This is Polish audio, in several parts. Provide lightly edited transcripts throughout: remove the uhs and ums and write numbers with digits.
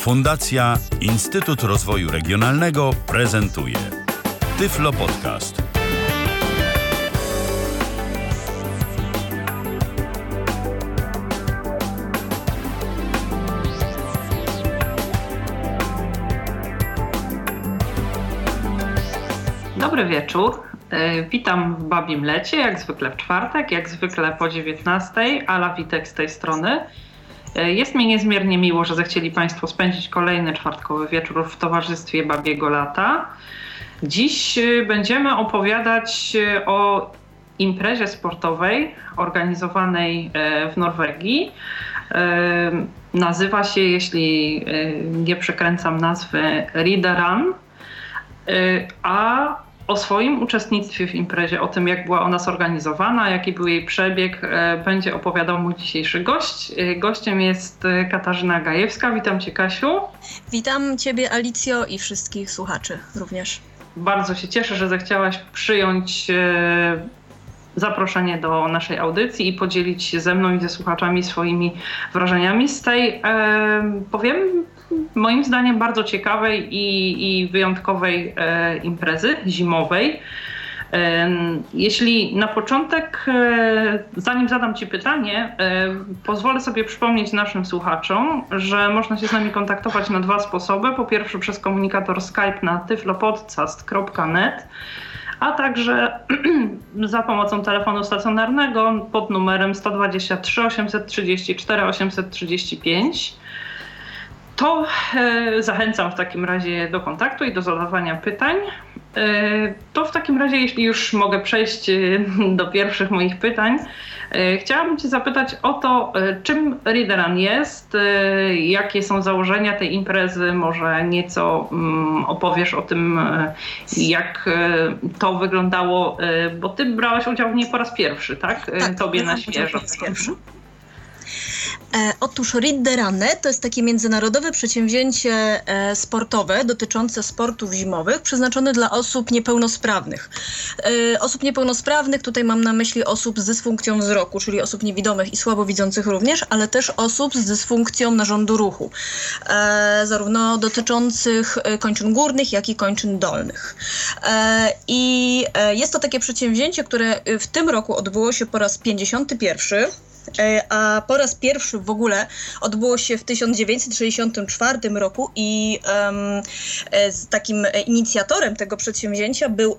Fundacja Instytut Rozwoju Regionalnego prezentuje Tyflo Podcast. Dobry wieczór. Witam w Babim Lecie, jak zwykle w czwartek, jak zwykle po 19:00, Ala Witek z tej strony. Jest mi niezmiernie miło, że zechcieli Państwo spędzić kolejny czwartkowy wieczór w towarzystwie Babiego Lata. Dziś będziemy opowiadać o imprezie sportowej organizowanej w Norwegii. Nazywa się, jeśli nie przekręcam nazwy, Rideran. A o swoim uczestnictwie w imprezie, o tym, jak była ona zorganizowana, jaki był jej przebieg, będzie opowiadał mój dzisiejszy gość. Gościem jest Katarzyna Gajewska. Witam Cię, Kasiu. Witam Ciebie, Alicjo, i wszystkich słuchaczy również. Bardzo się cieszę, że zechciałaś przyjąć zaproszenie do naszej audycji i podzielić się ze mną i ze słuchaczami swoimi wrażeniami z tej, powiem, moim zdaniem bardzo ciekawej i wyjątkowej imprezy zimowej. Jeśli na początek, zanim zadam Ci pytanie, pozwolę sobie przypomnieć naszym słuchaczom, że można się z nami kontaktować na dwa sposoby. Po pierwsze przez komunikator Skype na tyflopodcast.net, a także za pomocą telefonu stacjonarnego pod numerem 123 834 835. To zachęcam w takim razie do kontaktu i do zadawania pytań. To w takim razie, jeśli już mogę przejść do pierwszych moich pytań, chciałabym Cię zapytać o to, czym Rideran jest, jakie są założenia tej imprezy, może nieco opowiesz o tym, jak to wyglądało, bo Ty brałaś udział w niej po raz pierwszy, tak? Tak, Tobie na świeżo. Po raz pierwszy. Otóż Riderane to jest takie międzynarodowe przedsięwzięcie sportowe dotyczące sportów zimowych, przeznaczone dla osób niepełnosprawnych. Tutaj mam na myśli osób z dysfunkcją wzroku, czyli osób niewidomych i słabowidzących również, ale też osób z dysfunkcją narządu ruchu, zarówno dotyczących kończyn górnych, jak i kończyn dolnych. I jest to takie przedsięwzięcie, które w tym roku odbyło się po raz 51. A po raz pierwszy w ogóle odbyło się w 1964 roku i takim inicjatorem tego przedsięwzięcia był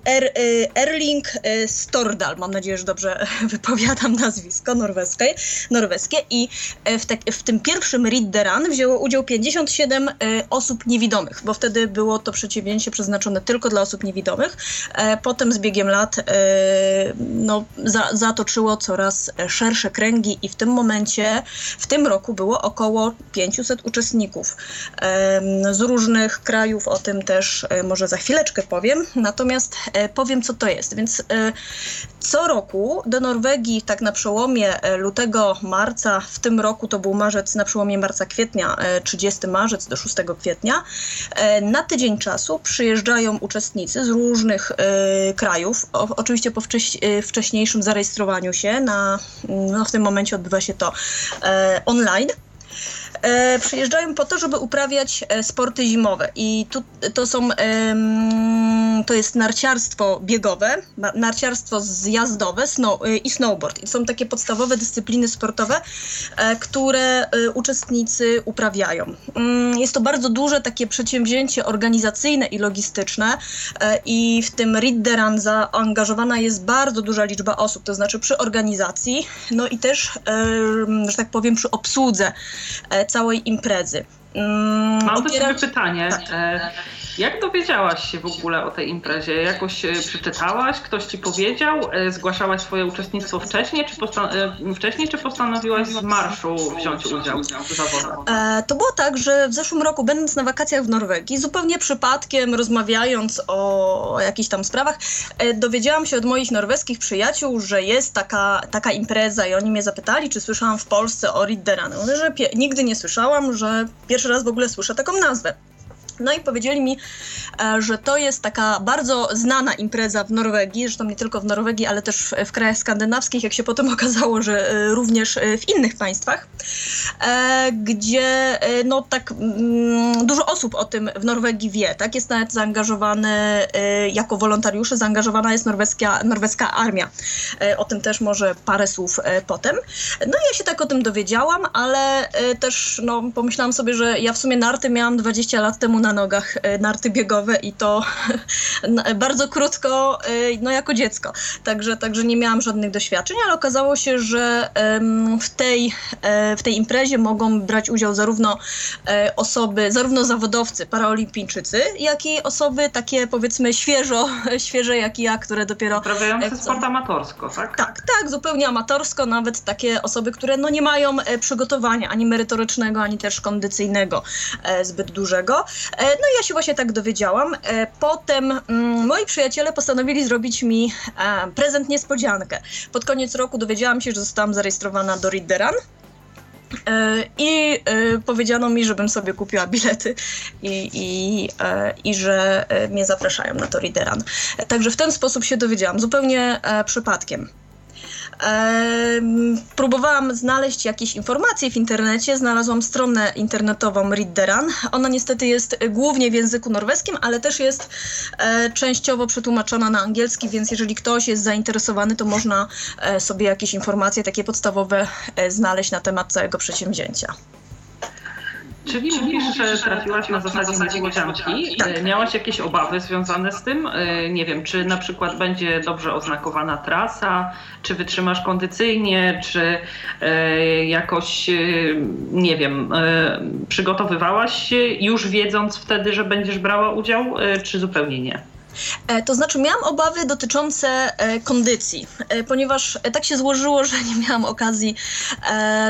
Erling Stordal, mam nadzieję, że dobrze wypowiadam nazwisko norweskie, i w tym pierwszym Rideran wzięło udział 57 osób niewidomych, bo wtedy było to przedsięwzięcie przeznaczone tylko dla osób niewidomych. Potem z biegiem lat zatoczyło coraz szersze kręgi i w tym momencie, w tym roku było około 500 uczestników z różnych krajów, o tym też może za chwileczkę powiem, natomiast powiem, co to jest. Więc co roku do Norwegii, tak na przełomie lutego, marca, w tym roku to był marzec, na przełomie marca-kwietnia, 30 marzec do 6 kwietnia, na tydzień czasu przyjeżdżają uczestnicy z różnych krajów, oczywiście po wcześniejszym zarejestrowaniu się, w tym momencie odbywa się to online. Przyjeżdżają po to, żeby uprawiać sporty zimowe i to jest narciarstwo biegowe, narciarstwo zjazdowe i snowboard. I są takie podstawowe dyscypliny sportowe, które uczestnicy uprawiają. Jest to bardzo duże takie przedsięwzięcie organizacyjne i logistyczne i w tym Rideran zaangażowana jest bardzo duża liczba osób, to znaczy przy organizacji, no i też, że tak powiem, przy obsłudze całej imprezy. Mam do ciebie pytanie. Tak. Jak dowiedziałaś się w ogóle o tej imprezie? Jakoś przeczytałaś? Ktoś ci powiedział? Zgłaszałaś swoje uczestnictwo wcześniej? Czy postanowiłaś z marszu wziąć udział w zawodach? To było tak, że w zeszłym roku, będąc na wakacjach w Norwegii, zupełnie przypadkiem, rozmawiając o jakichś tam sprawach, dowiedziałam się od moich norweskich przyjaciół, że jest taka impreza i oni mnie zapytali, czy słyszałam w Polsce o Rideran. Nigdy nie słyszałam, że pierwszy raz w ogóle słyszę taką nazwę. No i powiedzieli mi, że to jest taka bardzo znana impreza w Norwegii, zresztą nie tylko w Norwegii, ale też w krajach skandynawskich, jak się potem okazało, że również w innych państwach, gdzie no tak dużo osób o tym w Norwegii wie, tak? Jest nawet zaangażowane jako wolontariusze, zaangażowana jest norweska armia. O tym też może parę słów potem. No i ja się tak o tym dowiedziałam, ale też no, pomyślałam sobie, że ja w sumie narty miałam 20 lat temu na nogach, narty biegowe i to bardzo krótko, no jako dziecko. Także nie miałam żadnych doświadczeń, ale okazało się, że w tej imprezie mogą brać udział zarówno zawodowcy, paraolimpijczycy, jak i osoby takie powiedzmy świeże jak i ja, które dopiero... Uprawiające sport amatorsko, tak? Tak, zupełnie amatorsko, nawet takie osoby, które no nie mają przygotowania ani merytorycznego, ani też kondycyjnego zbyt dużego. No i ja się właśnie tak dowiedziałam. Potem moi przyjaciele postanowili zrobić mi prezent niespodziankę. Pod koniec roku dowiedziałam się, że zostałam zarejestrowana do Ridderan. I powiedziano mi, żebym sobie kupiła bilety i że mnie zapraszają na to Ridderan. Także w ten sposób się dowiedziałam, zupełnie przypadkiem. Próbowałam znaleźć jakieś informacje w internecie, znalazłam stronę internetową Ridderan. Ona niestety jest głównie w języku norweskim, ale też jest częściowo przetłumaczona na angielski, więc jeżeli ktoś jest zainteresowany, to można sobie jakieś informacje takie podstawowe znaleźć na temat całego przedsięwzięcia. Czyli mówisz, że trafiłaś na zasadzie niespodzianki. Tak. Miałaś jakieś obawy związane z tym? Nie wiem, czy na przykład będzie dobrze oznakowana trasa, czy wytrzymasz kondycyjnie, czy jakoś, nie wiem, przygotowywałaś się już wiedząc wtedy, że będziesz brała udział, czy zupełnie nie? To znaczy miałam obawy dotyczące kondycji, ponieważ tak się złożyło, że nie miałam okazji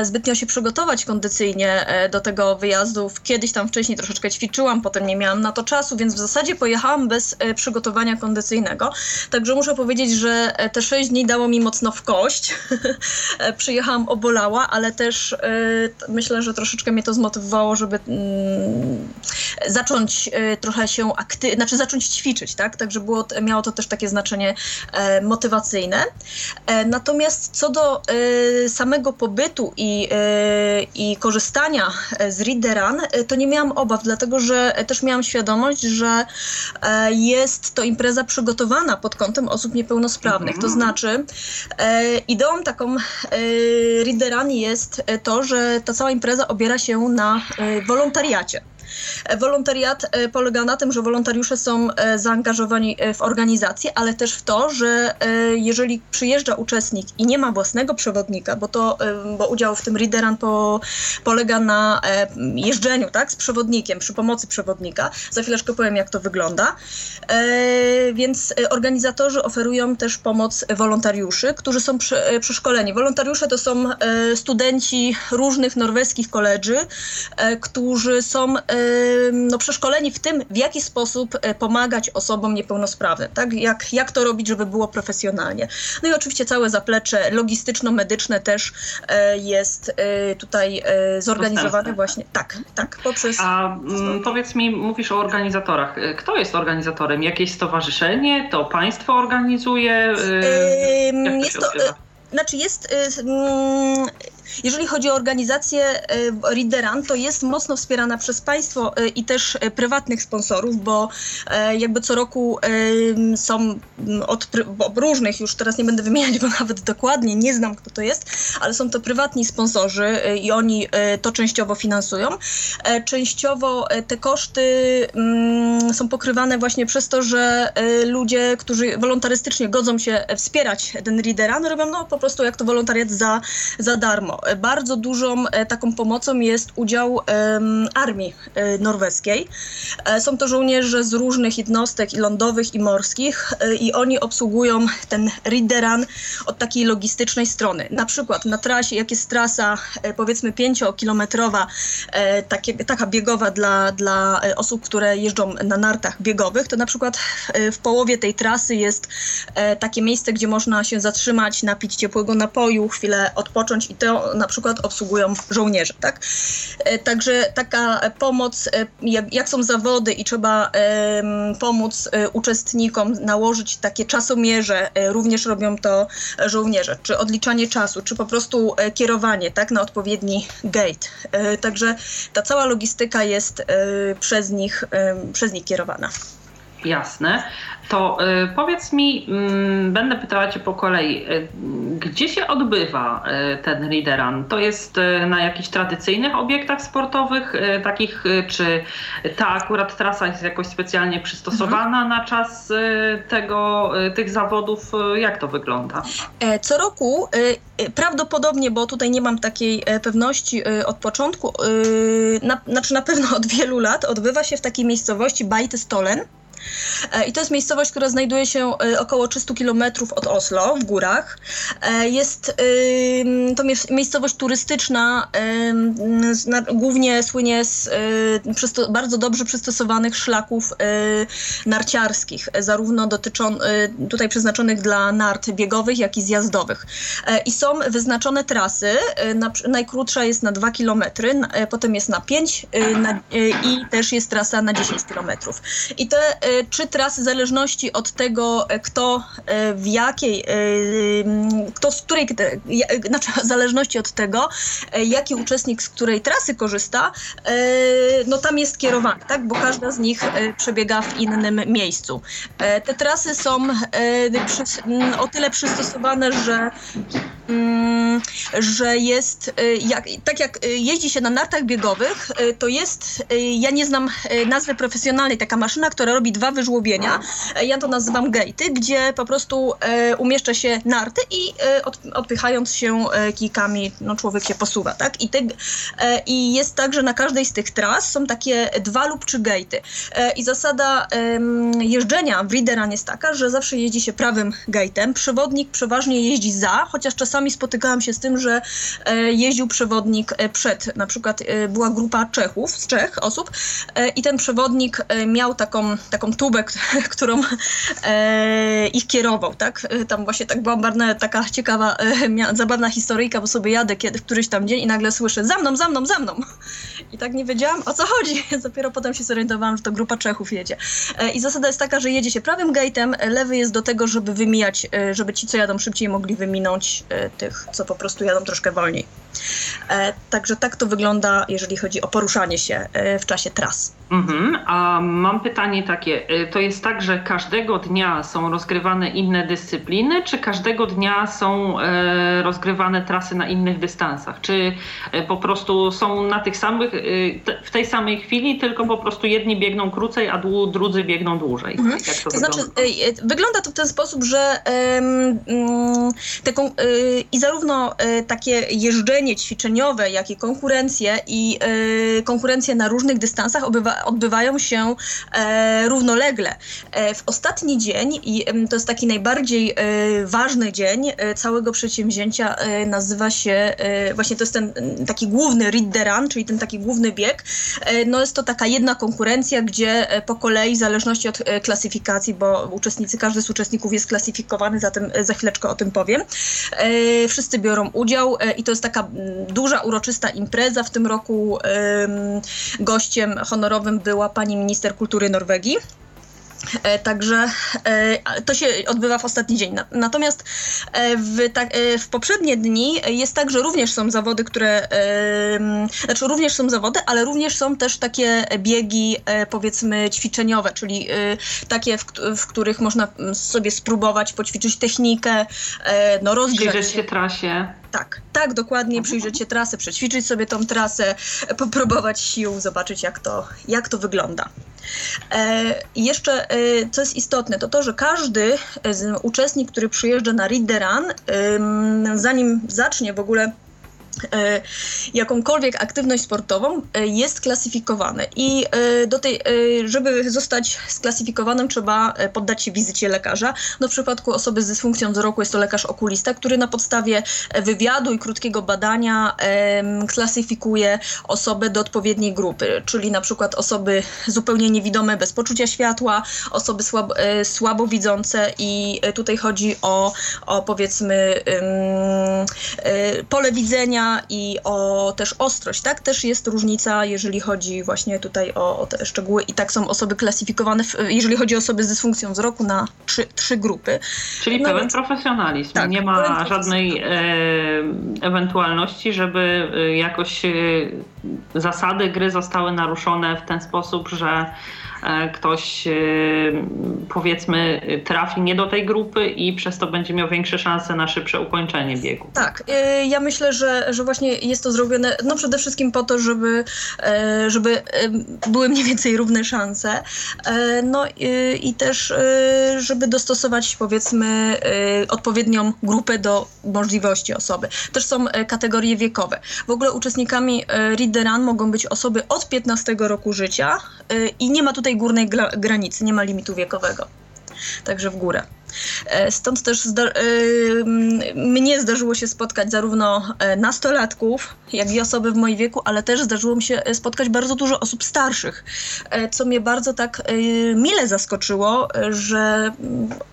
zbytnio się przygotować kondycyjnie do tego wyjazdu. Kiedyś tam wcześniej troszeczkę ćwiczyłam, potem nie miałam na to czasu, więc w zasadzie pojechałam bez przygotowania kondycyjnego. Także muszę powiedzieć, że te 6 dni dało mi mocno w kość. Przyjechałam obolała, ale też myślę, że troszeczkę mnie to zmotywowało, żeby zacząć trochę się zacząć ćwiczyć, tak? Także miało to też takie znaczenie motywacyjne. Natomiast co do samego pobytu i korzystania z Ridderan, to nie miałam obaw, dlatego że też miałam świadomość, że jest to impreza przygotowana pod kątem osób niepełnosprawnych. To znaczy ideą taką Ridderan jest to, że ta cała impreza opiera się na wolontariacie. Wolontariat polega na tym, że wolontariusze są zaangażowani w organizację, ale też w to, że jeżeli przyjeżdża uczestnik i nie ma własnego przewodnika, bo udział w tym Ridderan polega na jeżdżeniu, tak, z przewodnikiem, przy pomocy przewodnika. Za chwileczkę powiem, jak to wygląda. Więc organizatorzy oferują też pomoc wolontariuszy, którzy są przeszkoleni. Wolontariusze to są studenci różnych norweskich koledzy, którzy są przeszkoleni w tym, w jaki sposób pomagać osobom niepełnosprawnym, tak? Jak to robić, żeby było profesjonalnie. No i oczywiście całe zaplecze logistyczno-medyczne też jest tutaj zorganizowane właśnie. Tak. Powiedz mi, mówisz o organizatorach. Kto jest organizatorem? Jakieś stowarzyszenie? To państwo organizuje? Jeżeli chodzi o organizację Ridderan, to jest mocno wspierana przez państwo i też prywatnych sponsorów, bo jakby co roku są od różnych, już teraz nie będę wymieniać, bo nawet dokładnie nie znam, kto to jest, ale są to prywatni sponsorzy i oni to częściowo finansują. Częściowo te koszty są pokrywane właśnie przez to, że ludzie, którzy wolontarystycznie godzą się wspierać ten Ridderan, robią po prostu jak to wolontariat za darmo. Bardzo dużą taką pomocą jest udział armii norweskiej. Są to żołnierze z różnych jednostek i lądowych, i morskich i oni obsługują ten Ridderan od takiej logistycznej strony. Na przykład na trasie, jak jest trasa powiedzmy 5-kilometrowa, taka biegowa dla osób, które jeżdżą na nartach biegowych, to na przykład w połowie tej trasy jest takie miejsce, gdzie można się zatrzymać, napić ciepłego napoju, chwilę odpocząć i to na przykład obsługują żołnierze, tak? Także taka pomoc, jak są zawody i trzeba pomóc uczestnikom nałożyć takie czasomierze, również robią to żołnierze, czy odliczanie czasu, czy po prostu kierowanie, tak, na odpowiedni gate. Także ta cała logistyka jest przez nich kierowana. Jasne. To powiedz mi, będę pytała Cię po kolei, gdzie się odbywa ten Reader Run? To jest na jakichś tradycyjnych obiektach sportowych, takich, czy ta akurat trasa jest jakoś specjalnie przystosowana na czas tych zawodów? Jak to wygląda? Co roku prawdopodobnie, bo tutaj nie mam takiej pewności od początku, na pewno od wielu lat odbywa się w takiej miejscowości Bajtystolen. I to jest miejscowość, która znajduje się około 300 km od Oslo, w górach. Jest to miejscowość turystyczna, głównie słynie z bardzo dobrze przystosowanych szlaków narciarskich, zarówno tutaj przeznaczonych dla nart biegowych, jak i zjazdowych. I są wyznaczone trasy. Najkrótsza jest na 2 km, potem jest na 5 i też jest trasa na 10 km. I te trzy trasy w zależności od tego, w zależności od tego, jaki uczestnik z której trasy korzysta, tam jest kierowany, tak? Bo każda z nich przebiega w innym miejscu. Te trasy są o tyle przystosowane, że jest, tak jak jeździ się na nartach biegowych, to jest, ja nie znam nazwy profesjonalnej, taka maszyna, która robi 2 wyżłobienia, ja to nazywam gejty, gdzie po prostu umieszcza się narty i odpychając się kijkami, człowiek się posuwa, tak? I jest tak, że na każdej z tych tras są takie 2 lub 3 gejty. I zasada jeżdżenia w Reader Run jest taka, że zawsze jeździ się prawym gejtem, przewodnik przeważnie jeździ za, chociaż czasami spotykałam się z tym, że jeździł przewodnik przed. Na przykład była grupa Czechów, z 3 osób i ten przewodnik miał taką tubę, którą ich kierował, tak? Tam właśnie tak była taka ciekawa, zabawna historyjka, bo sobie jadę któryś tam dzień i nagle słyszę za mną. I tak nie wiedziałam, o co chodzi. Dopiero potem się zorientowałam, że to grupa Czechów jedzie. I zasada jest taka, że jedzie się prawym gejtem, lewy jest do tego, żeby wymijać, żeby ci, co jadą szybciej, mogli wyminąć tych, co po prostu jadą troszkę wolniej. Także tak to wygląda, jeżeli chodzi o poruszanie się w czasie tras. A mam pytanie takie, to jest tak, że każdego dnia są rozgrywane inne dyscypliny, czy każdego dnia są rozgrywane trasy na innych dystansach? Czy po prostu są na tych samych, w tej samej chwili, tylko po prostu jedni biegną krócej, a drudzy biegną dłużej? Jak to znaczy, wygląda to w ten sposób, że zarówno takie jeżdżenie ćwiczeniowe, jak i konkurencje na różnych dystansach odbywają się równolegle. W ostatni dzień, i to jest taki najbardziej ważny dzień całego przedsięwzięcia, nazywa się, właśnie to jest ten taki główny Reader Run, czyli ten taki główny bieg. Jest to taka jedna konkurencja, gdzie po kolei, w zależności od klasyfikacji, bo każdy z uczestników jest klasyfikowany, zatem za chwileczkę o tym powiem. Wszyscy biorą udział i to jest taka duża, uroczysta impreza. W tym roku gościem honorowym była pani minister kultury Norwegii. Także to się odbywa w ostatni dzień. Natomiast w poprzednie dni jest tak, że również są zawody, ale również są też takie biegi, powiedzmy, ćwiczeniowe, czyli takie, w których można sobie spróbować poćwiczyć technikę, rozgrzeć. Przyjrzeć się trasie. Tak, dokładnie, przyjrzeć się trasy, przećwiczyć sobie tą trasę, popróbować sił, zobaczyć jak to wygląda. Jeszcze co jest istotne, to, że każdy uczestnik, który przyjeżdża na Reader Run, zanim zacznie w ogóle jakąkolwiek aktywność sportową, jest klasyfikowany i żeby zostać sklasyfikowanym, trzeba poddać się wizycie lekarza. W przypadku osoby z dysfunkcją wzroku jest to lekarz okulista, który na podstawie wywiadu i krótkiego badania klasyfikuje osobę do odpowiedniej grupy, czyli na przykład osoby zupełnie niewidome, bez poczucia światła, osoby słabowidzące i tutaj chodzi o powiedzmy pole widzenia, działania i o też ostrość, tak? Też jest różnica, jeżeli chodzi właśnie tutaj o te szczegóły i tak są osoby klasyfikowane, jeżeli chodzi o osoby z dysfunkcją wzroku na trzy grupy. Czyli no pełen profesjonalizm. Tak, nie ma żadnej ewentualności, żeby jakoś zasady gry zostały naruszone w ten sposób, że ktoś, powiedzmy, trafi nie do tej grupy i przez to będzie miał większe szanse na szybsze ukończenie biegu. Tak, ja myślę, że właśnie jest to zrobione no przede wszystkim po to, żeby były mniej więcej równe szanse. No i też, żeby dostosować, powiedzmy, odpowiednią grupę do możliwości osoby. Też są kategorie wiekowe. W ogóle uczestnikami Read the Run mogą być osoby od 15 roku życia i nie ma tutaj górnej granicy, nie ma limitu wiekowego. Także w górę. Stąd też mnie zdarzyło się spotkać zarówno nastolatków, jak i osoby w moim wieku, ale też zdarzyło mi się spotkać bardzo dużo osób starszych, co mnie bardzo tak mile zaskoczyło, że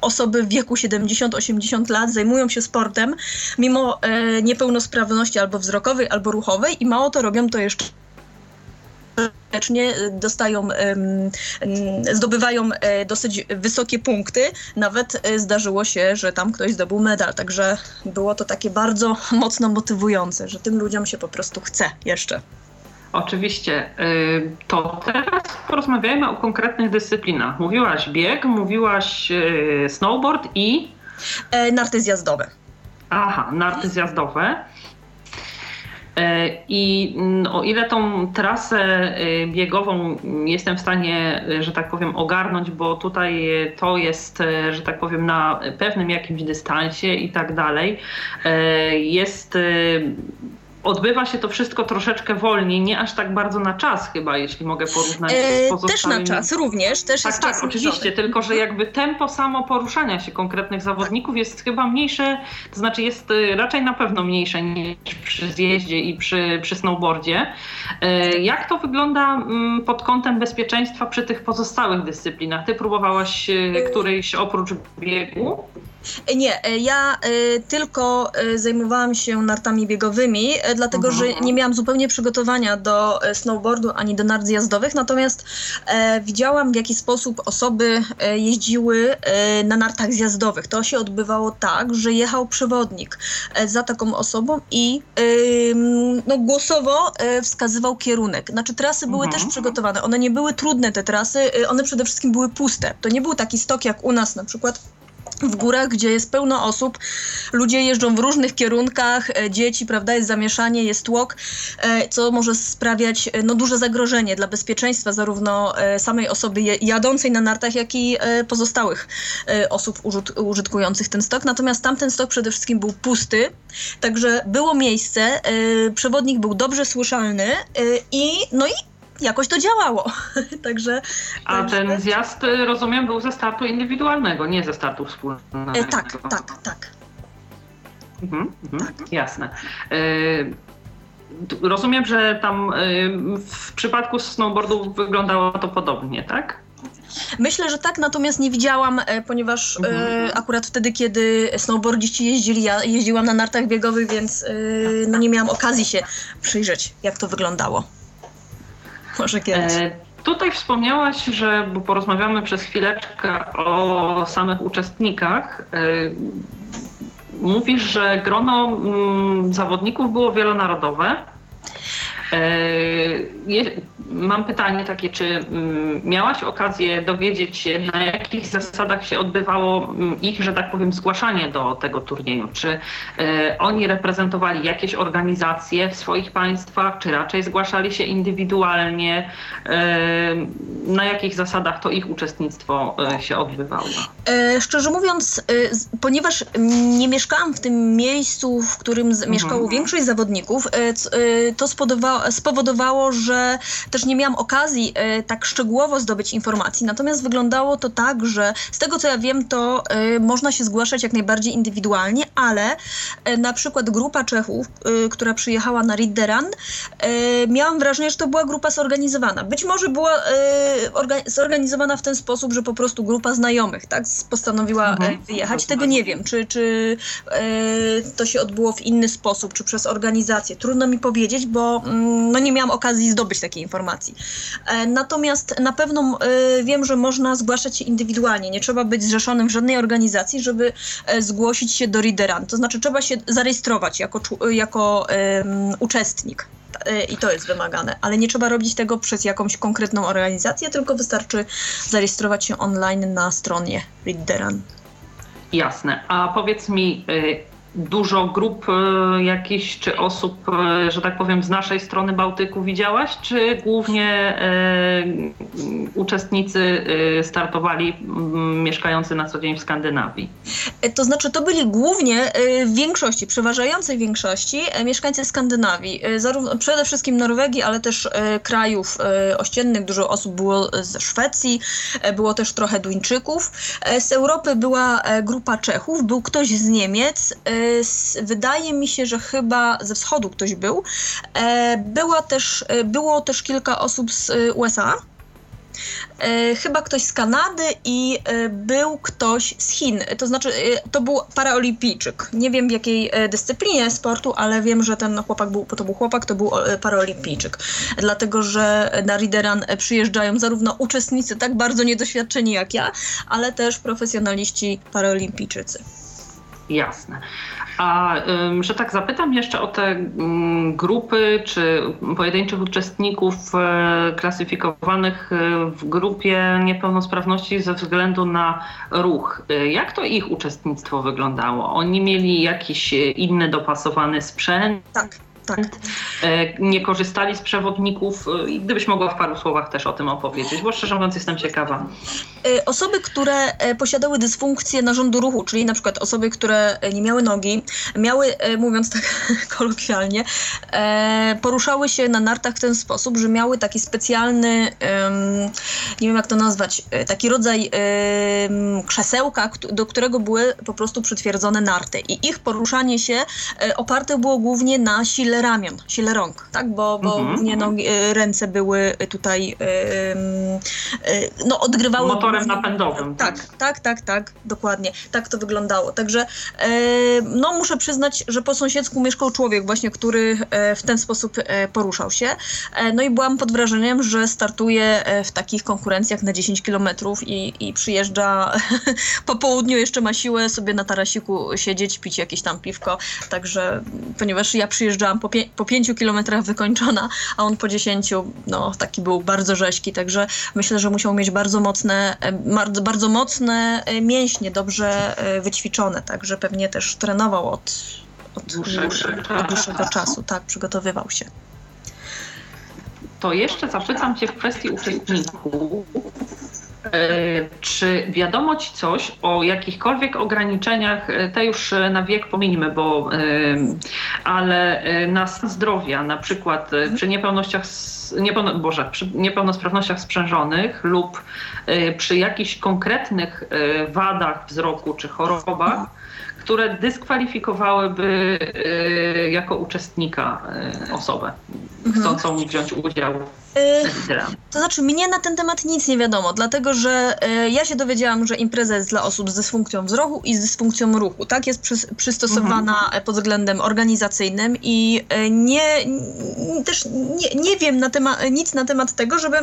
osoby w wieku 70-80 lat zajmują się sportem mimo niepełnosprawności albo wzrokowej, albo ruchowej i mało to robią to jeszcze dostają, zdobywają dosyć wysokie punkty. Nawet zdarzyło się, że tam ktoś zdobył medal. Także było to takie bardzo mocno motywujące, że tym ludziom się po prostu chce jeszcze. Oczywiście. To teraz porozmawiajmy o konkretnych dyscyplinach. Mówiłaś bieg, mówiłaś snowboard i... Narty zjazdowe. Aha, narty zjazdowe. I o ile tą trasę biegową jestem w stanie, że tak powiem, ogarnąć, bo tutaj to jest, że tak powiem, na pewnym jakimś dystansie i tak dalej, odbywa się to wszystko troszeczkę wolniej, nie aż tak bardzo na czas chyba, jeśli mogę porównać z pozostałymi. Też na czas również, też tak, jest tak, czas oczywiście, niżowy. Tylko że jakby tempo samo poruszania się konkretnych zawodników jest chyba mniejsze, to znaczy jest raczej na pewno mniejsze niż przy zjeździe i przy snowboardzie. Jak to wygląda pod kątem bezpieczeństwa przy tych pozostałych dyscyplinach? Ty próbowałaś którejś oprócz biegu? Nie, ja tylko zajmowałam się nartami biegowymi, dlatego że nie miałam zupełnie przygotowania do snowboardu ani do nart zjazdowych, natomiast widziałam, w jaki sposób osoby jeździły na nartach zjazdowych. To się odbywało tak, że jechał przewodnik za taką osobą i głosowo wskazywał kierunek. Znaczy trasy były też przygotowane, one nie były trudne te trasy, one przede wszystkim były puste. To nie był taki stok jak u nas na przykład w górach, gdzie jest pełno osób, ludzie jeżdżą w różnych kierunkach, dzieci, prawda, jest zamieszanie, jest tłok, co może sprawiać duże zagrożenie dla bezpieczeństwa zarówno samej osoby jadącej na nartach, jak i pozostałych osób użytkujących ten stok. Natomiast tamten stok przede wszystkim był pusty, także było miejsce, przewodnik był dobrze słyszalny i jakoś to działało. Także. A ten zjazd, rozumiem, był ze startu indywidualnego, nie ze startu wspólnego. Tak. Tak. Jasne. Rozumiem, że tam w przypadku snowboardu wyglądało to podobnie, tak? Myślę, że tak, natomiast nie widziałam, ponieważ akurat wtedy, kiedy snowboardziści jeździli, ja jeździłam na nartach biegowych, więc nie miałam okazji się przyjrzeć, jak to wyglądało. Może kiedyś. Tutaj wspomniałaś, bo porozmawiamy przez chwileczkę o samych uczestnikach. Mówisz, że grono zawodników było wielonarodowe. Mam pytanie takie, czy miałaś okazję dowiedzieć się, na jakich zasadach się odbywało ich, że tak powiem, zgłaszanie do tego turnieju? Czy oni reprezentowali jakieś organizacje w swoich państwach, czy raczej zgłaszali się indywidualnie? Na jakich zasadach to ich uczestnictwo się odbywało? Szczerze mówiąc, ponieważ nie mieszkałam w tym miejscu, w którym mieszkało większość zawodników, to spowodowało, że też nie miałam okazji tak szczegółowo zdobyć informacji. Natomiast wyglądało to tak, że z tego co ja wiem, to można się zgłaszać jak najbardziej indywidualnie, ale na przykład grupa Czechów, która przyjechała na Read the Run, miałam wrażenie, że to była grupa zorganizowana. Być może była zorganizowana w ten sposób, że po prostu grupa znajomych tak postanowiła wyjechać. Tego nie wiem, czy to się odbyło w inny sposób, czy przez organizację. Trudno mi powiedzieć, bo nie miałam okazji zdobyć takiej informacji. Natomiast na pewno wiem, że można zgłaszać się indywidualnie. Nie trzeba być zrzeszonym w żadnej organizacji, żeby zgłosić się do Read the Run. To znaczy trzeba się zarejestrować jako uczestnik. I to jest wymagane, ale nie trzeba robić tego przez jakąś konkretną organizację, tylko wystarczy zarejestrować się online na stronie Read the Run. Jasne. A powiedz mi, dużo grup jakichś czy osób, że tak powiem, z naszej strony Bałtyku widziałaś, czy głównie uczestnicy startowali mieszkający na co dzień w Skandynawii? To znaczy to byli głównie w większości, przeważającej większości mieszkańcy Skandynawii. Zarówno, przede wszystkim Norwegii, ale też krajów ościennych. Dużo osób było ze Szwecji, było też trochę Duńczyków. Z Europy była grupa Czechów, był ktoś z Niemiec, wydaje mi się, że chyba ze wschodu ktoś był. Było też kilka osób z USA, chyba ktoś z Kanady i był ktoś z Chin. To znaczy to był paraolimpijczyk. Nie wiem w jakiej dyscyplinie sportu, ale wiem, że ten chłopak to był paraolimpijczyk. Dlatego, że na Read the Run przyjeżdżają zarówno uczestnicy tak bardzo niedoświadczeni jak ja, ale też profesjonaliści paraolimpijczycy. Jasne. A że tak zapytam jeszcze o te grupy czy pojedynczych uczestników klasyfikowanych w grupie niepełnosprawności ze względu na ruch. Jak to ich uczestnictwo wyglądało? Oni mieli jakiś inny dopasowany sprzęt? Tak. Tak. Nie korzystali z przewodników. Gdybyś mogła w paru słowach też o tym opowiedzieć, bo szczerze mówiąc jestem ciekawa. Osoby, które posiadały dysfunkcję narządu ruchu, czyli na przykład osoby, które nie miały nogi, miały, mówiąc tak kolokwialnie, poruszały się na nartach w ten sposób, że miały taki specjalny, nie wiem jak to nazwać, taki rodzaj krzesełka, do którego były po prostu przytwierdzone narty. I ich poruszanie się oparte było głównie na sile ramion, sile rąk, tak? Bo nie, ręce były tutaj odgrywały... Motorem napędowym. Tak, dokładnie. Tak to wyglądało. Także muszę przyznać, że po sąsiedzku mieszkał człowiek właśnie, który w ten sposób poruszał się. I byłam pod wrażeniem, że startuje w takich konkurencjach na 10 kilometrów i przyjeżdża po południu, jeszcze ma siłę sobie na tarasiku siedzieć, pić jakieś tam piwko. Także, ponieważ ja przyjeżdżałam po 5 kilometrach wykończona, a on po 10, taki był bardzo rzeźki, także myślę, że musiał mieć bardzo mocne mięśnie, dobrze wyćwiczone, także pewnie też trenował od dłuższego czasu, tak, przygotowywał się. To jeszcze zapytam Cię w kwestii uczestników. Czy wiadomo Ci coś o jakichkolwiek ograniczeniach, te już na wiek pominimy, ale na stan zdrowia, na przykład przy niepełnosprawnościach sprzężonych lub przy jakichś konkretnych wadach wzroku czy chorobach, które dyskwalifikowałyby jako uczestnika osobę chcącą wziąć udział. To znaczy mnie na ten temat nic nie wiadomo, dlatego że ja się dowiedziałam, że impreza jest dla osób z dysfunkcją wzroku i z dysfunkcją ruchu. Tak jest przystosowana pod względem organizacyjnym i nie wiem nic na temat tego, żeby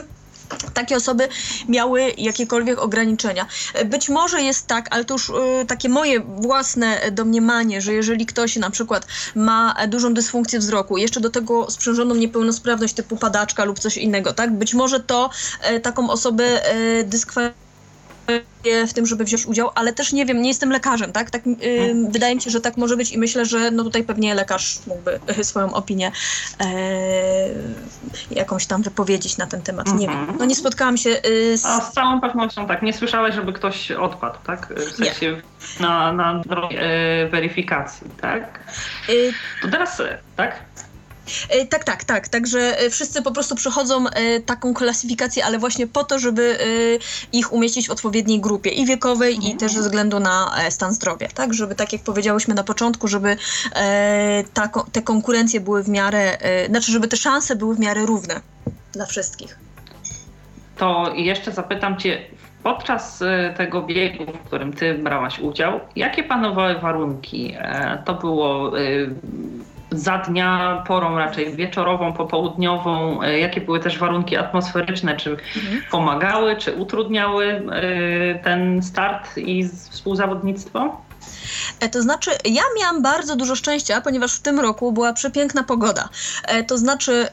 takie osoby miały jakiekolwiek ograniczenia. Być może jest tak, ale to już takie moje własne domniemanie, że jeżeli ktoś na przykład ma dużą dysfunkcję wzroku, jeszcze do tego sprzężoną niepełnosprawność typu padaczka lub coś innego, tak? Być może to taką osobę dyskwalifikuje w tym, żeby wziąć udział, ale też nie wiem, nie jestem lekarzem, tak? Wydaje mi się, że tak może być i myślę, że tutaj pewnie lekarz mógłby swoją opinię jakąś tam wypowiedzieć na ten temat. Nie wiem. Nie spotkałam się z... A z całą pewnością tak. Nie słyszałeś, żeby ktoś odpadł, tak? W sensie na weryfikacji, tak? To teraz, tak? Tak. Także wszyscy po prostu przechodzą taką klasyfikację, ale właśnie po to, żeby ich umieścić w odpowiedniej grupie i wiekowej, i też ze względu na stan zdrowia, tak? Żeby, tak jak powiedziałyśmy na początku, żeby te konkurencje były w miarę, żeby te szanse były w miarę równe dla wszystkich. To jeszcze zapytam Cię, podczas tego biegu, w którym Ty brałaś udział, jakie panowały warunki? To było za dnia, porą raczej wieczorową, popołudniową. Jakie były też warunki atmosferyczne? Czy pomagały, czy utrudniały ten start i współzawodnictwo? To znaczy, ja miałam bardzo dużo szczęścia, ponieważ w tym roku była przepiękna pogoda. To znaczy,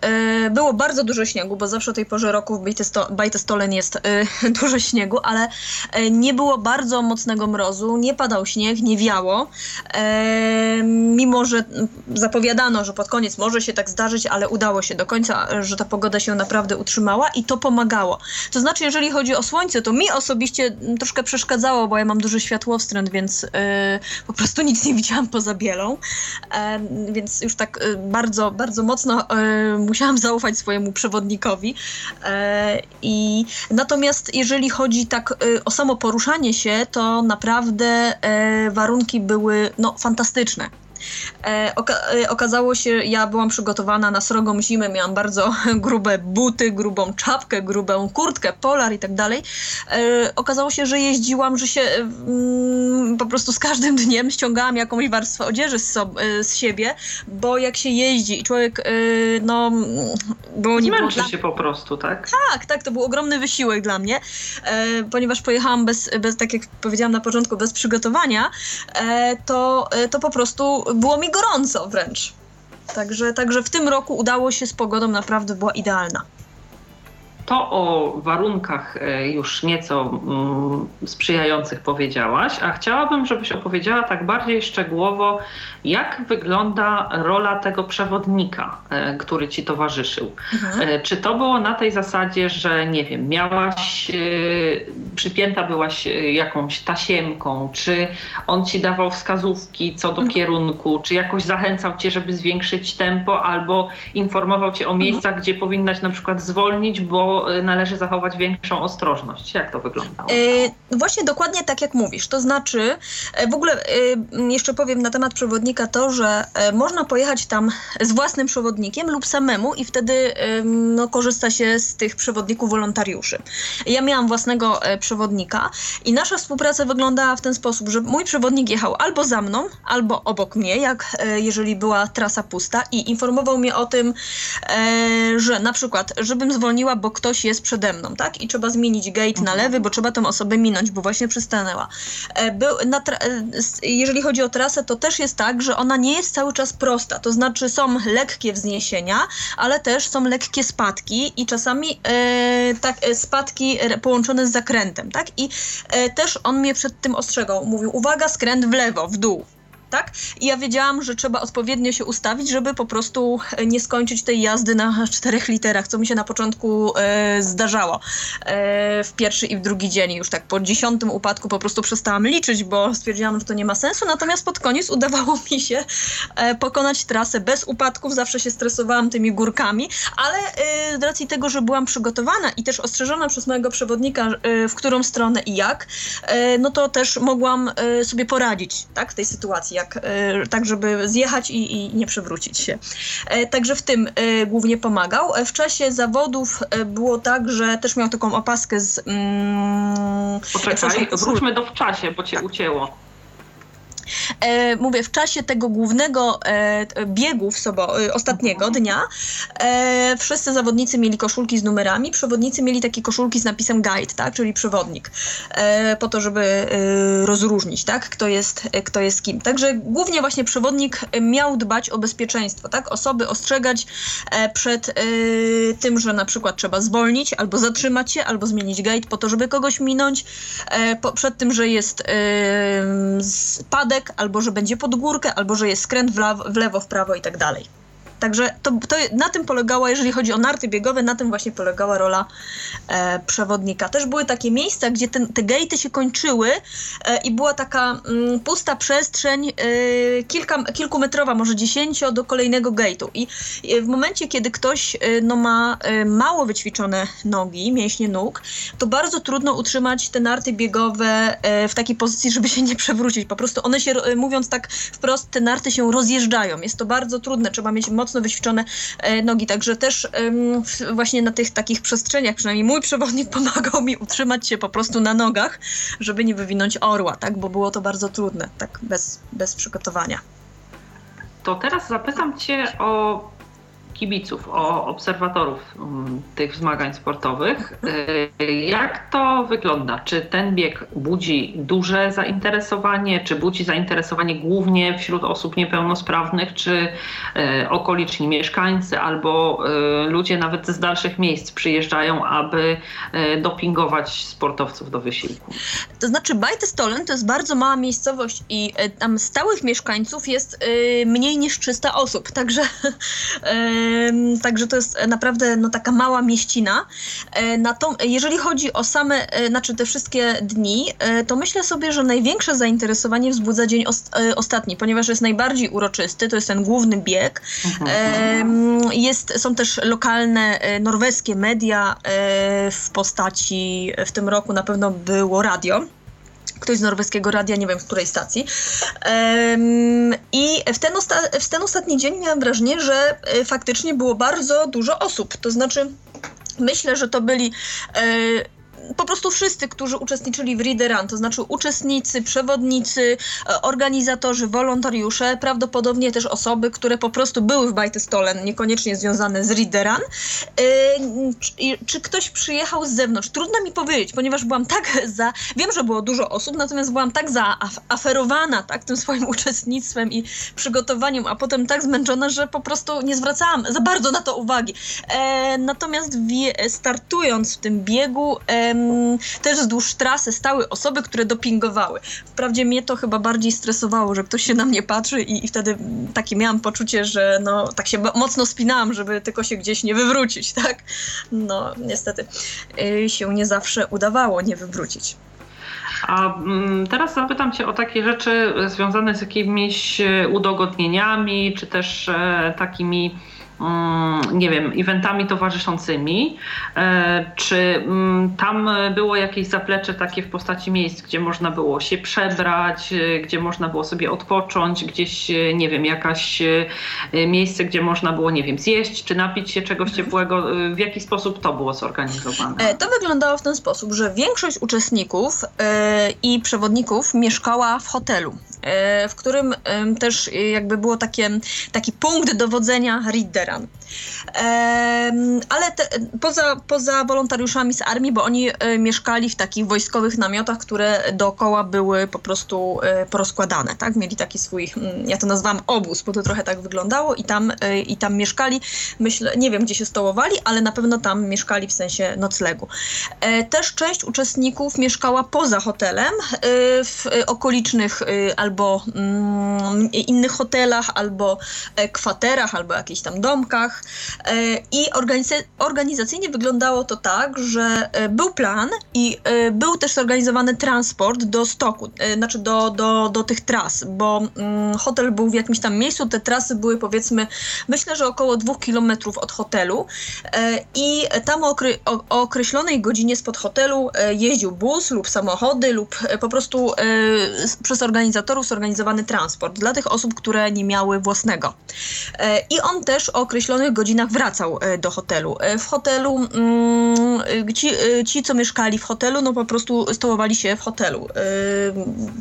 było bardzo dużo śniegu, bo zawsze o tej porze roku w Bajtestolen jest dużo śniegu, ale nie było bardzo mocnego mrozu, nie padał śnieg, nie wiało. Mimo że zapowiadano, że pod koniec może się tak zdarzyć, ale udało się do końca, że ta pogoda się naprawdę utrzymała i to pomagało. To znaczy, jeżeli chodzi o słońce, to mi osobiście troszkę przeszkadzało, bo ja mam duży światłowstręt, więc po prostu nic nie widziałam poza bielą, więc już tak bardzo, bardzo mocno musiałam zaufać swojemu przewodnikowi. I natomiast jeżeli chodzi tak o samo poruszanie się, to naprawdę warunki były fantastyczne. Okazało się, ja byłam przygotowana na srogą zimę, miałam bardzo grube buty, grubą czapkę, grubą kurtkę, polar i tak dalej. Okazało się, że jeździłam, że się po prostu z każdym dniem ściągałam jakąś warstwę odzieży z siebie, bo jak się jeździ i człowiek zmęczy się po prostu, tak? Tak, to był ogromny wysiłek dla mnie, ponieważ pojechałam bez, tak jak powiedziałam na początku, bez przygotowania, to po prostu było mi gorąco wręcz. Także w tym roku udało się z pogodą, naprawdę była idealna. To o warunkach już nieco sprzyjających powiedziałaś, a chciałabym, żebyś opowiedziała tak bardziej szczegółowo, jak wygląda rola tego przewodnika, który ci towarzyszył. Czy to było na tej zasadzie, że nie wiem, miałaś, przypięta byłaś jakąś tasiemką, czy on ci dawał wskazówki co do kierunku, czy jakoś zachęcał cię, żeby zwiększyć tempo, albo informował cię o miejscach, gdzie powinnaś na przykład zwolnić, bo należy zachować większą ostrożność. Jak to wyglądało? Właśnie dokładnie tak, jak mówisz. To znaczy, w ogóle jeszcze powiem na temat przewodnika to, że można pojechać tam z własnym przewodnikiem lub samemu i wtedy korzysta się z tych przewodników wolontariuszy. Ja miałam własnego przewodnika i nasza współpraca wyglądała w ten sposób, że mój przewodnik jechał albo za mną, albo obok mnie, jeżeli była trasa pusta, i informował mnie o tym, że na przykład, żebym zwolniła, bo ktoś jest przede mną, tak? I trzeba zmienić gate na lewy, bo trzeba tą osobę minąć, bo właśnie przystanęła. Jeżeli chodzi o trasę, to też jest tak, że ona nie jest cały czas prosta, to znaczy są lekkie wzniesienia, ale też są lekkie spadki i czasami spadki połączone z zakrętem, tak? I też on mnie przed tym ostrzegał, mówił: uwaga, skręt w lewo, w dół. Tak? I ja wiedziałam, że trzeba odpowiednio się ustawić, żeby po prostu nie skończyć tej jazdy na 4 literach, co mi się na początku zdarzało. W pierwszy i w drugi dzień już tak po 10 upadku po prostu przestałam liczyć, bo stwierdziłam, że to nie ma sensu, natomiast pod koniec udawało mi się pokonać trasę bez upadków. Zawsze się stresowałam tymi górkami, ale z racji tego, że byłam przygotowana i też ostrzeżona przez mojego przewodnika, w którą stronę i jak, to też mogłam sobie poradzić, tak, w tej sytuacji, tak żeby zjechać i nie przewrócić się. Także w tym głównie pomagał. W czasie zawodów było tak, że też miał taką opaskę z... Poczekaj, wróćmy do w czasie, bo cię ucięło. Mówię, w czasie tego głównego biegu ostatniego dnia wszyscy zawodnicy mieli koszulki z numerami, przewodnicy mieli takie koszulki z napisem guide, tak, czyli przewodnik, po to, żeby rozróżnić, tak, kto jest kim. Także głównie właśnie przewodnik miał dbać o bezpieczeństwo, tak, osoby ostrzegać przed tym, że na przykład trzeba zwolnić, albo zatrzymać się, albo zmienić guide po to, żeby kogoś minąć, przed tym, że jest spadek, albo że będzie pod górkę, albo że jest skręt w lewo, w prawo i tak dalej. Także to na tym polegała, jeżeli chodzi o narty biegowe, na tym właśnie polegała rola przewodnika. Też były takie miejsca, gdzie te gejty się kończyły i była taka pusta przestrzeń, kilkumetrowa, może 10 do kolejnego gejtu. I w momencie, kiedy ktoś ma mało wyćwiczone nogi, mięśnie nóg, to bardzo trudno utrzymać te narty biegowe w takiej pozycji, żeby się nie przewrócić. Po prostu one się, mówiąc tak wprost, te narty się rozjeżdżają. Jest to bardzo trudne, trzeba mieć mocno wyćwiczone nogi. Także też właśnie na tych takich przestrzeniach, przynajmniej mój przewodnik pomagał mi utrzymać się po prostu na nogach, żeby nie wywinąć orła, tak? Bo było to bardzo trudne, tak bez przygotowania. To teraz zapytam Cię o kibiców, o obserwatorów tych zmagań sportowych. Jak to wygląda? Czy ten bieg budzi duże zainteresowanie? Czy budzi zainteresowanie głównie wśród osób niepełnosprawnych? Czy okoliczni mieszkańcy albo ludzie nawet z dalszych miejsc przyjeżdżają, aby dopingować sportowców do wysiłku? To znaczy Bajtestolen to jest bardzo mała miejscowość i tam stałych mieszkańców jest mniej niż 300 osób. Także to jest naprawdę taka mała mieścina. Jeżeli chodzi o same, te wszystkie dni, to myślę sobie, że największe zainteresowanie wzbudza dzień ostatni, ponieważ jest najbardziej uroczysty, to jest ten główny bieg. Są też lokalne norweskie media w postaci, w tym roku na pewno było radio. Ktoś z norweskiego radia, nie wiem z której stacji. I w ten ostatni dzień miałam wrażenie, że faktycznie było bardzo dużo osób. To znaczy, myślę, że to byli po prostu wszyscy, którzy uczestniczyli w Riderun, to znaczy uczestnicy, przewodnicy, organizatorzy, wolontariusze, prawdopodobnie też osoby, które po prostu były w Bajtestolen, niekoniecznie związane z Riderun. Czy ktoś przyjechał z zewnątrz? Trudno mi powiedzieć, ponieważ byłam wiem, że było dużo osób, natomiast byłam tak zaaferowana tym swoim uczestnictwem i przygotowaniem, a potem tak zmęczona, że po prostu nie zwracałam za bardzo na to uwagi. Natomiast startując w tym biegu, też wzdłuż trasy stały osoby, które dopingowały. Wprawdzie mnie to chyba bardziej stresowało, że ktoś się na mnie patrzy i wtedy takie miałam poczucie, że tak się mocno spinałam, żeby tylko się gdzieś nie wywrócić, tak? Niestety się nie zawsze udawało nie wywrócić. A teraz zapytam Cię o takie rzeczy związane z jakimiś udogodnieniami, czy też takimi eventami towarzyszącymi. Czy tam było jakieś zaplecze takie w postaci miejsc, gdzie można było się przebrać, gdzie można było sobie odpocząć, gdzieś, jakaś miejsce, gdzie można było, zjeść, czy napić się czegoś ciepłego? W jaki sposób to było zorganizowane? To wyglądało w ten sposób, że większość uczestników i przewodników mieszkała w hotelu, w którym też jakby było taki punkt dowodzenia Riderun. Ale poza wolontariuszami z armii, bo oni mieszkali w takich wojskowych namiotach, które dookoła były po prostu porozkładane, tak? Mieli taki swój, ja to nazwałam obóz, bo to trochę tak wyglądało i tam mieszkali. Myślę, nie wiem gdzie się stołowali, ale na pewno tam mieszkali w sensie noclegu. Też część uczestników mieszkała poza hotelem, w okolicznych albo innych hotelach, albo kwaterach, albo jakichś tam domkach. I organizacyjnie wyglądało to tak, że był plan i był też zorganizowany transport do stoku, znaczy do tych tras, bo hotel był w jakimś tam miejscu, te trasy były powiedzmy, myślę, że około 2 kilometrów od hotelu i tam o określonej godzinie spod hotelu jeździł bus lub samochody lub po prostu przez organizatorów zorganizowany transport dla tych osób, które nie miały własnego. I on też o określonych godzinach wracał do hotelu. W hotelu ci, co mieszkali w hotelu, po prostu stołowali się w hotelu,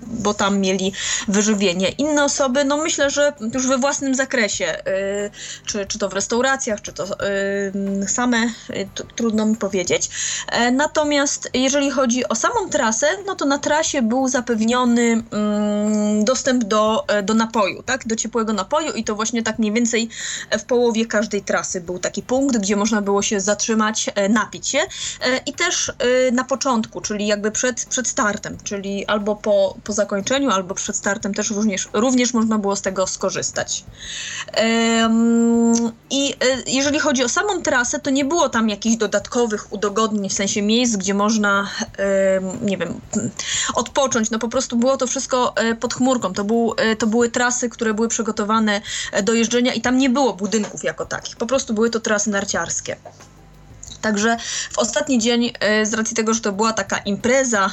bo tam mieli wyżywienie. Inne osoby, myślę, że już we własnym zakresie, czy to w restauracjach, czy to same, trudno mi powiedzieć. Natomiast jeżeli chodzi o samą trasę, to na trasie był zapewniony dostęp do napoju, tak? Do ciepłego napoju i to właśnie tak mniej więcej w połowie każdej trasy był taki punkt, gdzie można było się zatrzymać, napić się I też na początku, czyli jakby przed startem, czyli albo po zakończeniu, albo przed startem też również można było z tego skorzystać. I jeżeli chodzi o samą trasę, to nie było tam jakichś dodatkowych udogodnień, w sensie miejsc, gdzie można, nie wiem, odpocząć. No po prostu było to wszystko pod chmurką. To były trasy, które były przygotowane do jeżdżenia i tam nie było budynków jako takich. Po prostu były to trasy narciarskie. Także w ostatni dzień, z racji tego, że to była taka impreza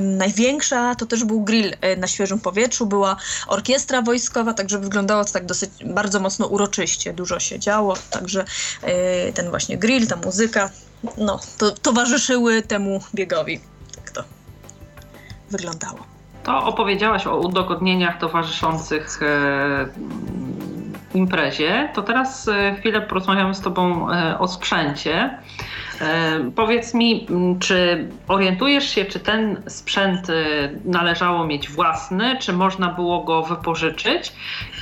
największa, to też był grill na świeżym powietrzu, była orkiestra wojskowa, także wyglądało to tak dosyć bardzo mocno uroczyście, dużo się działo, także ten właśnie grill, ta muzyka, no, to towarzyszyły temu biegowi. Tak to wyglądało. To opowiedziałaś o udogodnieniach towarzyszących imprezie, to teraz chwilę porozmawiamy z Tobą o sprzęcie. Powiedz mi, czy orientujesz się, czy ten sprzęt należało mieć własny, czy można było go wypożyczyć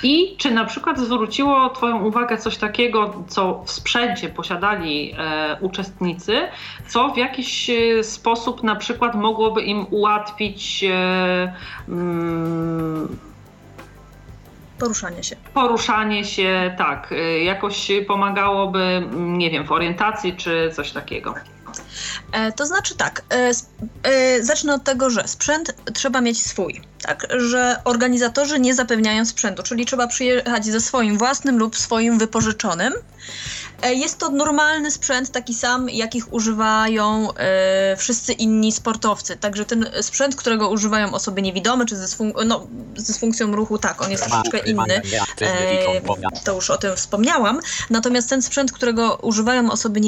i czy na przykład zwróciło Twoją uwagę coś takiego, co w sprzęcie posiadali uczestnicy, co w jakiś sposób na przykład mogłoby im ułatwić Poruszanie się, tak. Jakoś pomagałoby, nie wiem, w orientacji czy coś takiego. To znaczy tak, zacznę od tego, że sprzęt trzeba mieć swój, tak, że organizatorzy nie zapewniają sprzętu, czyli trzeba przyjechać ze swoim własnym lub swoim wypożyczonym. Jest to normalny sprzęt, taki sam, jakich używają wszyscy inni sportowcy, także ten sprzęt, którego używają osoby niewidome, czy z funkcją ruchu, tak, on jest troszeczkę inny, to już o tym wspomniałam, natomiast ten sprzęt, którego używają osoby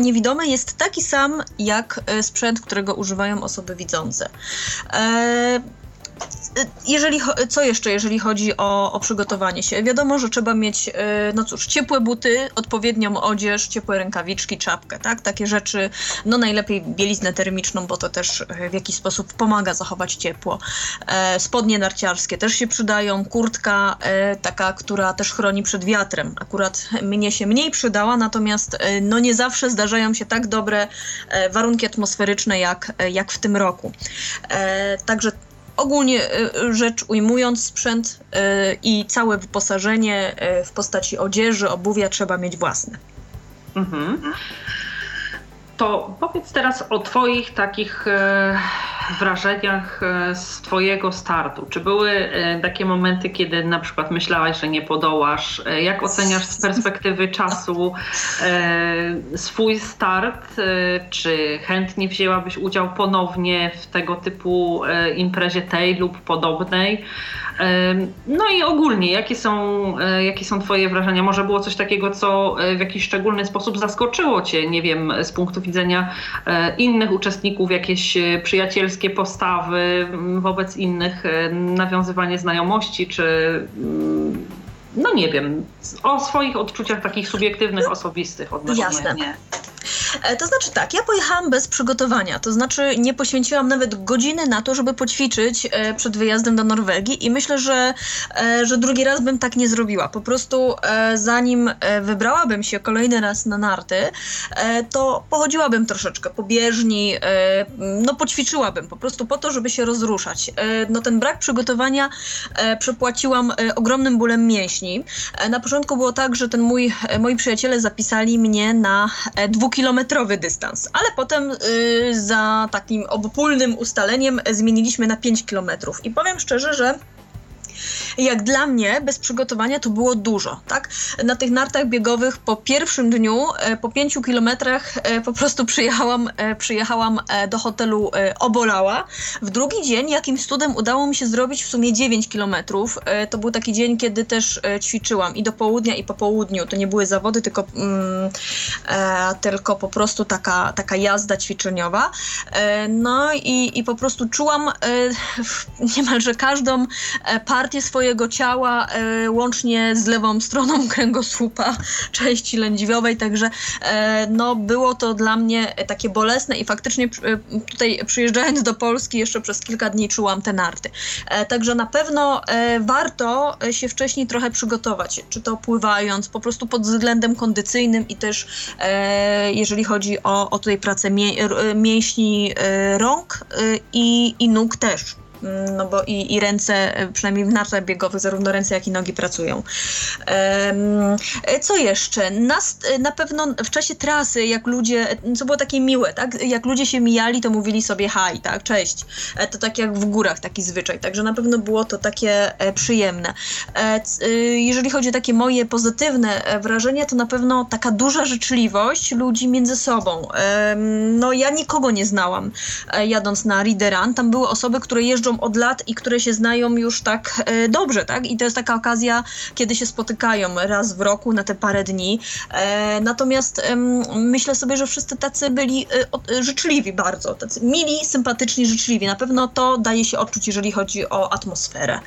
niewidome jest taki sam, jak sprzęt, którego używają osoby widzące. Co jeszcze, jeżeli chodzi o przygotowanie się? Wiadomo, że trzeba mieć, no cóż, ciepłe buty, odpowiednią odzież, ciepłe rękawiczki, czapkę, tak? Takie rzeczy, no najlepiej bieliznę termiczną, bo to też w jakiś sposób pomaga zachować ciepło. Spodnie narciarskie też się przydają, kurtka taka, która też chroni przed wiatrem. Akurat mnie się mniej przydała, natomiast no nie zawsze zdarzają się tak dobre warunki atmosferyczne jak w tym roku. Także ogólnie rzecz ujmując, sprzęt i całe wyposażenie w postaci odzieży, obuwia trzeba mieć własne. Mhm. To powiedz teraz o Twoich takich wrażeniach z Twojego startu. Czy były takie momenty, kiedy na przykład myślałaś, że nie podołasz? Jak oceniasz z perspektywy czasu swój start? Czy chętnie wzięłabyś udział ponownie w tego typu imprezie, tej lub podobnej? No i ogólnie, jakie są Twoje wrażenia? Może było coś takiego, co w jakiś szczególny sposób zaskoczyło Cię, nie wiem, z punktu widzenia innych uczestników, jakieś przyjacielskie postawy wobec innych, nawiązywanie znajomości, czy no nie wiem, o swoich odczuciach takich subiektywnych, osobistych odnośnie. Jasne. Nie. To znaczy tak, ja pojechałam bez przygotowania, to znaczy nie poświęciłam nawet godziny na to, żeby poćwiczyć przed wyjazdem do Norwegii i myślę, że drugi raz bym tak nie zrobiła. Po prostu zanim wybrałabym się kolejny raz na narty, to pochodziłabym troszeczkę po bieżni, no poćwiczyłabym po prostu po to, żeby się rozruszać. No ten brak przygotowania przepłaciłam ogromnym bólem mięśni. Na początku było tak, że moi przyjaciele zapisali mnie na 2-kilometrowy dystans, ale potem za takim obopólnym ustaleniem zmieniliśmy na 5 kilometrów. I powiem szczerze, że jak dla mnie bez przygotowania to było dużo, tak? Na tych nartach biegowych po pierwszym dniu, po 5 kilometrach po prostu przyjechałam do hotelu obolała. W drugi dzień jakimś cudem udało mi się zrobić w sumie 9 kilometrów. To był taki dzień, kiedy też ćwiczyłam i do południa i po południu. To nie były zawody, tylko po prostu taka jazda ćwiczeniowa. No i po prostu czułam niemalże każdą partię swojego swojego ciała, łącznie z lewą stroną kręgosłupa, części lędźwiowej, także no, było to dla mnie takie bolesne i faktycznie tutaj przyjeżdżając do Polski jeszcze przez kilka dni czułam te narty. Także na pewno warto się wcześniej trochę przygotować, czy to pływając, po prostu pod względem kondycyjnym i też jeżeli chodzi o tutaj pracę mięśni rąk i nóg też. No bo i ręce, przynajmniej w nartach biegowych, zarówno ręce, jak i nogi pracują. Co jeszcze? Na pewno w czasie trasy, jak ludzie, co było takie miłe, tak? Jak ludzie się mijali, to mówili sobie haj, tak? Cześć. To tak jak w górach taki zwyczaj, także na pewno było to takie przyjemne. Jeżeli chodzi o takie moje pozytywne wrażenie, to na pewno taka duża życzliwość ludzi między sobą. No ja nikogo nie znałam, jadąc na Rider Run. Tam były osoby, które jeżdżą od lat i które się znają już tak dobrze, tak? I to jest taka okazja, kiedy się spotykają raz w roku na te parę dni. Natomiast myślę sobie, że wszyscy tacy byli życzliwi bardzo, tacy mili, sympatyczni, życzliwi. Na pewno to daje się odczuć, jeżeli chodzi o atmosferę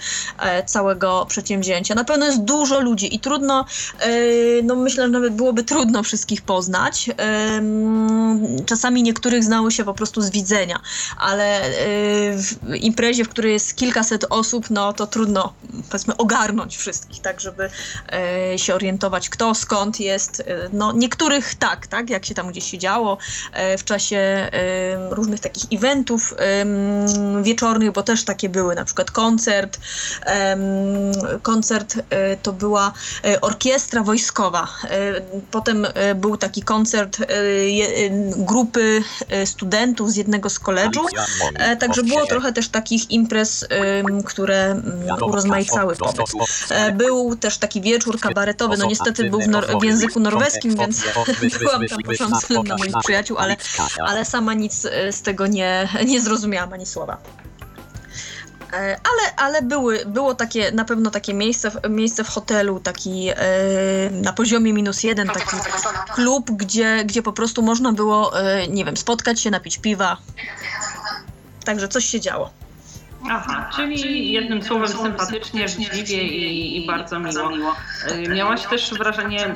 całego przedsięwzięcia. Na pewno jest dużo ludzi i trudno, no myślę, że nawet byłoby trudno wszystkich poznać. Czasami niektórych znało się po prostu z widzenia, ale w imprezie, w której jest kilkaset osób, no to trudno, powiedzmy, ogarnąć wszystkich, tak, żeby się orientować, kto, skąd jest. No niektórych tak, jak się tam gdzieś siedziało w czasie różnych takich eventów wieczornych, bo też takie były, na przykład koncert. Koncert to była orkiestra wojskowa. Potem był taki koncert grupy studentów z jednego z koledżów. Także było trochę też takich imprez, które urozmaicały pobyt. Był też taki wieczór kabaretowy, no niestety był w języku norweskim, więc byłam tam poszłam względem moich przyjaciół, ale sama nic z tego nie zrozumiałam, ani słowa. Ale było takie, na pewno takie miejsce w hotelu, taki na poziomie -1, taki klub, gdzie po prostu można było, nie wiem, spotkać się, napić piwa. Także coś się działo. Aha, czyli jednym słowem sympatycznie, życzliwie i bardzo miło. Miałaś też wrażenie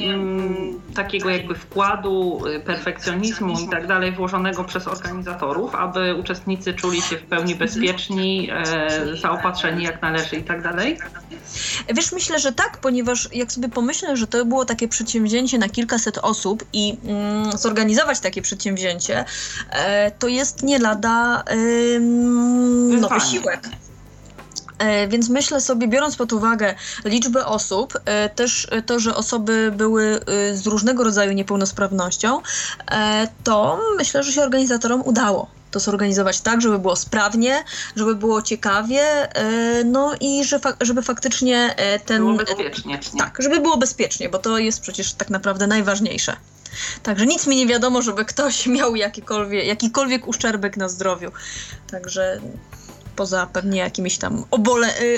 takiego jakby wkładu, perfekcjonizmu i tak dalej włożonego przez organizatorów, aby uczestnicy czuli się w pełni bezpieczni, zaopatrzeni jak należy i tak dalej? Wiesz, myślę, że tak, ponieważ jak sobie pomyślę, że to było takie przedsięwzięcie na kilkaset osób i zorganizować takie przedsięwzięcie, to jest nie lada wysiłek. Więc myślę sobie, biorąc pod uwagę liczbę osób, też to, że osoby były z różnego rodzaju niepełnosprawnością, to myślę, że się organizatorom udało to zorganizować tak, żeby było sprawnie, żeby było ciekawie, no i żeby faktycznie było bezpiecznie. Tak, żeby było bezpiecznie, bo to jest przecież tak naprawdę najważniejsze. Także nic mi nie wiadomo, żeby ktoś miał jakikolwiek uszczerbek na zdrowiu. Także poza pewnie jakimiś tam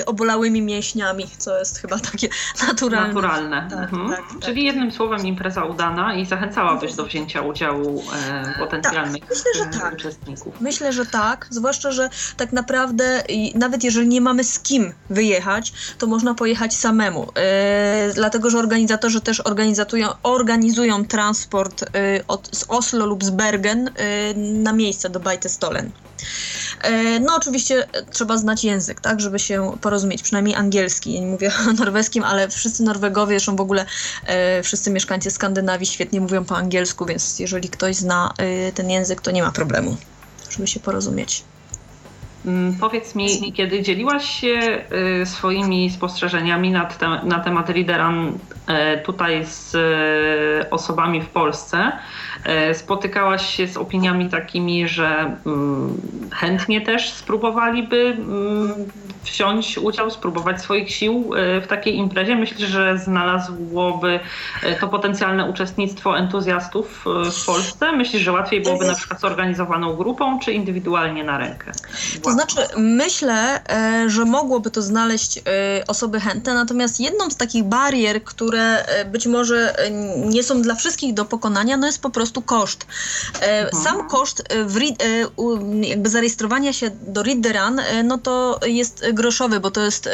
obolałymi mięśniami, co jest chyba takie naturalne. Tak, tak. Czyli jednym słowem impreza udana i zachęcałabyś do wzięcia udziału potencjalnych uczestników. Myślę, że tak. Zwłaszcza, że tak naprawdę nawet jeżeli nie mamy z kim wyjechać, to można pojechać samemu. Dlatego, że organizatorzy też organizują transport z Oslo lub z Bergen na miejsce do Beitostølen. No oczywiście trzeba znać język, tak, żeby się porozumieć, przynajmniej angielski. Ja nie mówię o norweskim, ale wszyscy Norwegowie, zresztą w ogóle wszyscy mieszkańcy Skandynawii świetnie mówią po angielsku, więc jeżeli ktoś zna ten język, to nie ma problemu, żeby się porozumieć. Powiedz mi, kiedy dzieliłaś się swoimi spostrzeżeniami na temat Rider Run tutaj z osobami w Polsce, spotykałaś się z opiniami takimi, że chętnie też spróbowaliby wziąć udział, spróbować swoich sił w takiej imprezie? Myślisz, że znalazłoby to potencjalne uczestnictwo entuzjastów w Polsce? Myślisz, że łatwiej byłoby na przykład zorganizowaną grupą, czy indywidualnie na rękę? To znaczy, myślę, że mogłoby to znaleźć osoby chętne, natomiast jedną z takich barier, które które być może nie są dla wszystkich do pokonania, no jest po prostu koszt. Sam koszt jakby zarejestrowania się do Read the Run, no to jest groszowy, bo to jest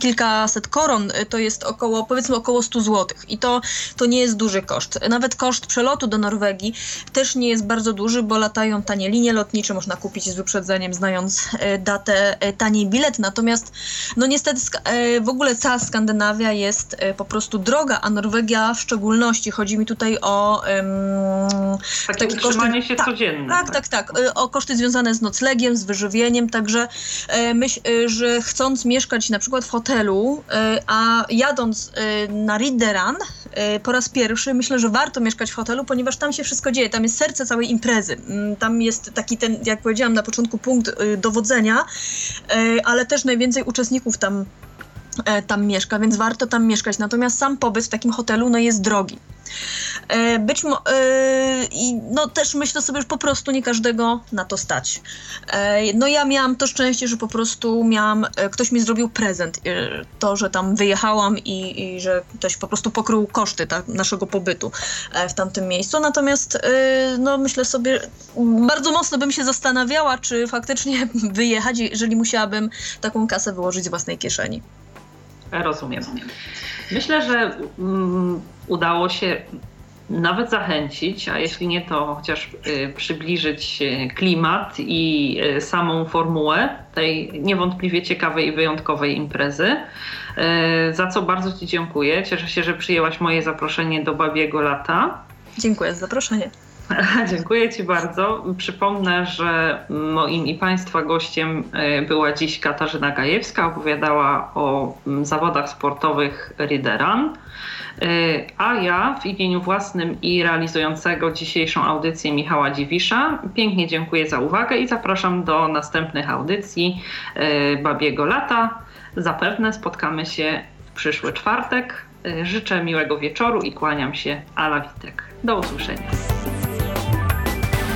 kilkaset koron, to jest około, powiedzmy, około 100 zł. I to nie jest duży koszt. Nawet koszt przelotu do Norwegii też nie jest bardzo duży, bo latają tanie linie lotnicze, można kupić z wyprzedzeniem, znając datę, taniej bilet. Natomiast, no niestety, w ogóle cała Skandynawia jest po prostu droga, a Norwegia w szczególności. Chodzi mi tutaj o takie utrzymanie się codzienne. Tak. O koszty związane z noclegiem, z wyżywieniem. Także myślę, że chcąc mieszkać na przykład w hotelu, a jadąc na Read the Run po raz pierwszy, myślę, że warto mieszkać w hotelu, ponieważ tam się wszystko dzieje, tam jest serce całej imprezy. Tam jest taki ten, jak powiedziałam na początku, punkt dowodzenia, ale też najwięcej uczestników tam mieszka, więc warto tam mieszkać. Natomiast sam pobyt w takim hotelu no jest drogi. No też myślę sobie, że po prostu nie każdego na to stać. No ja miałam to szczęście, że po prostu ktoś mi zrobił prezent. To, że tam wyjechałam i że ktoś po prostu pokrył koszty naszego pobytu w tamtym miejscu. Natomiast no myślę sobie, bardzo mocno bym się zastanawiała, czy faktycznie wyjechać, jeżeli musiałabym taką kasę wyłożyć z własnej kieszeni. Rozumiem. Myślę, że udało się nawet zachęcić, a jeśli nie, to chociaż przybliżyć klimat i samą formułę tej niewątpliwie ciekawej i wyjątkowej imprezy, za co bardzo Ci dziękuję. Cieszę się, że przyjęłaś moje zaproszenie do Babiego Lata. Dziękuję za zaproszenie. Dziękuję Ci bardzo. Przypomnę, że moim i Państwa gościem była dziś Katarzyna Gajewska. Opowiadała o zawodach sportowych Read the Run. A ja w imieniu własnym i realizującego dzisiejszą audycję Michała Dziwisza pięknie dziękuję za uwagę i zapraszam do następnych audycji Babiego Lata. Zapewne spotkamy się w przyszły czwartek. Życzę miłego wieczoru i kłaniam się. Ala Witek. Do usłyszenia.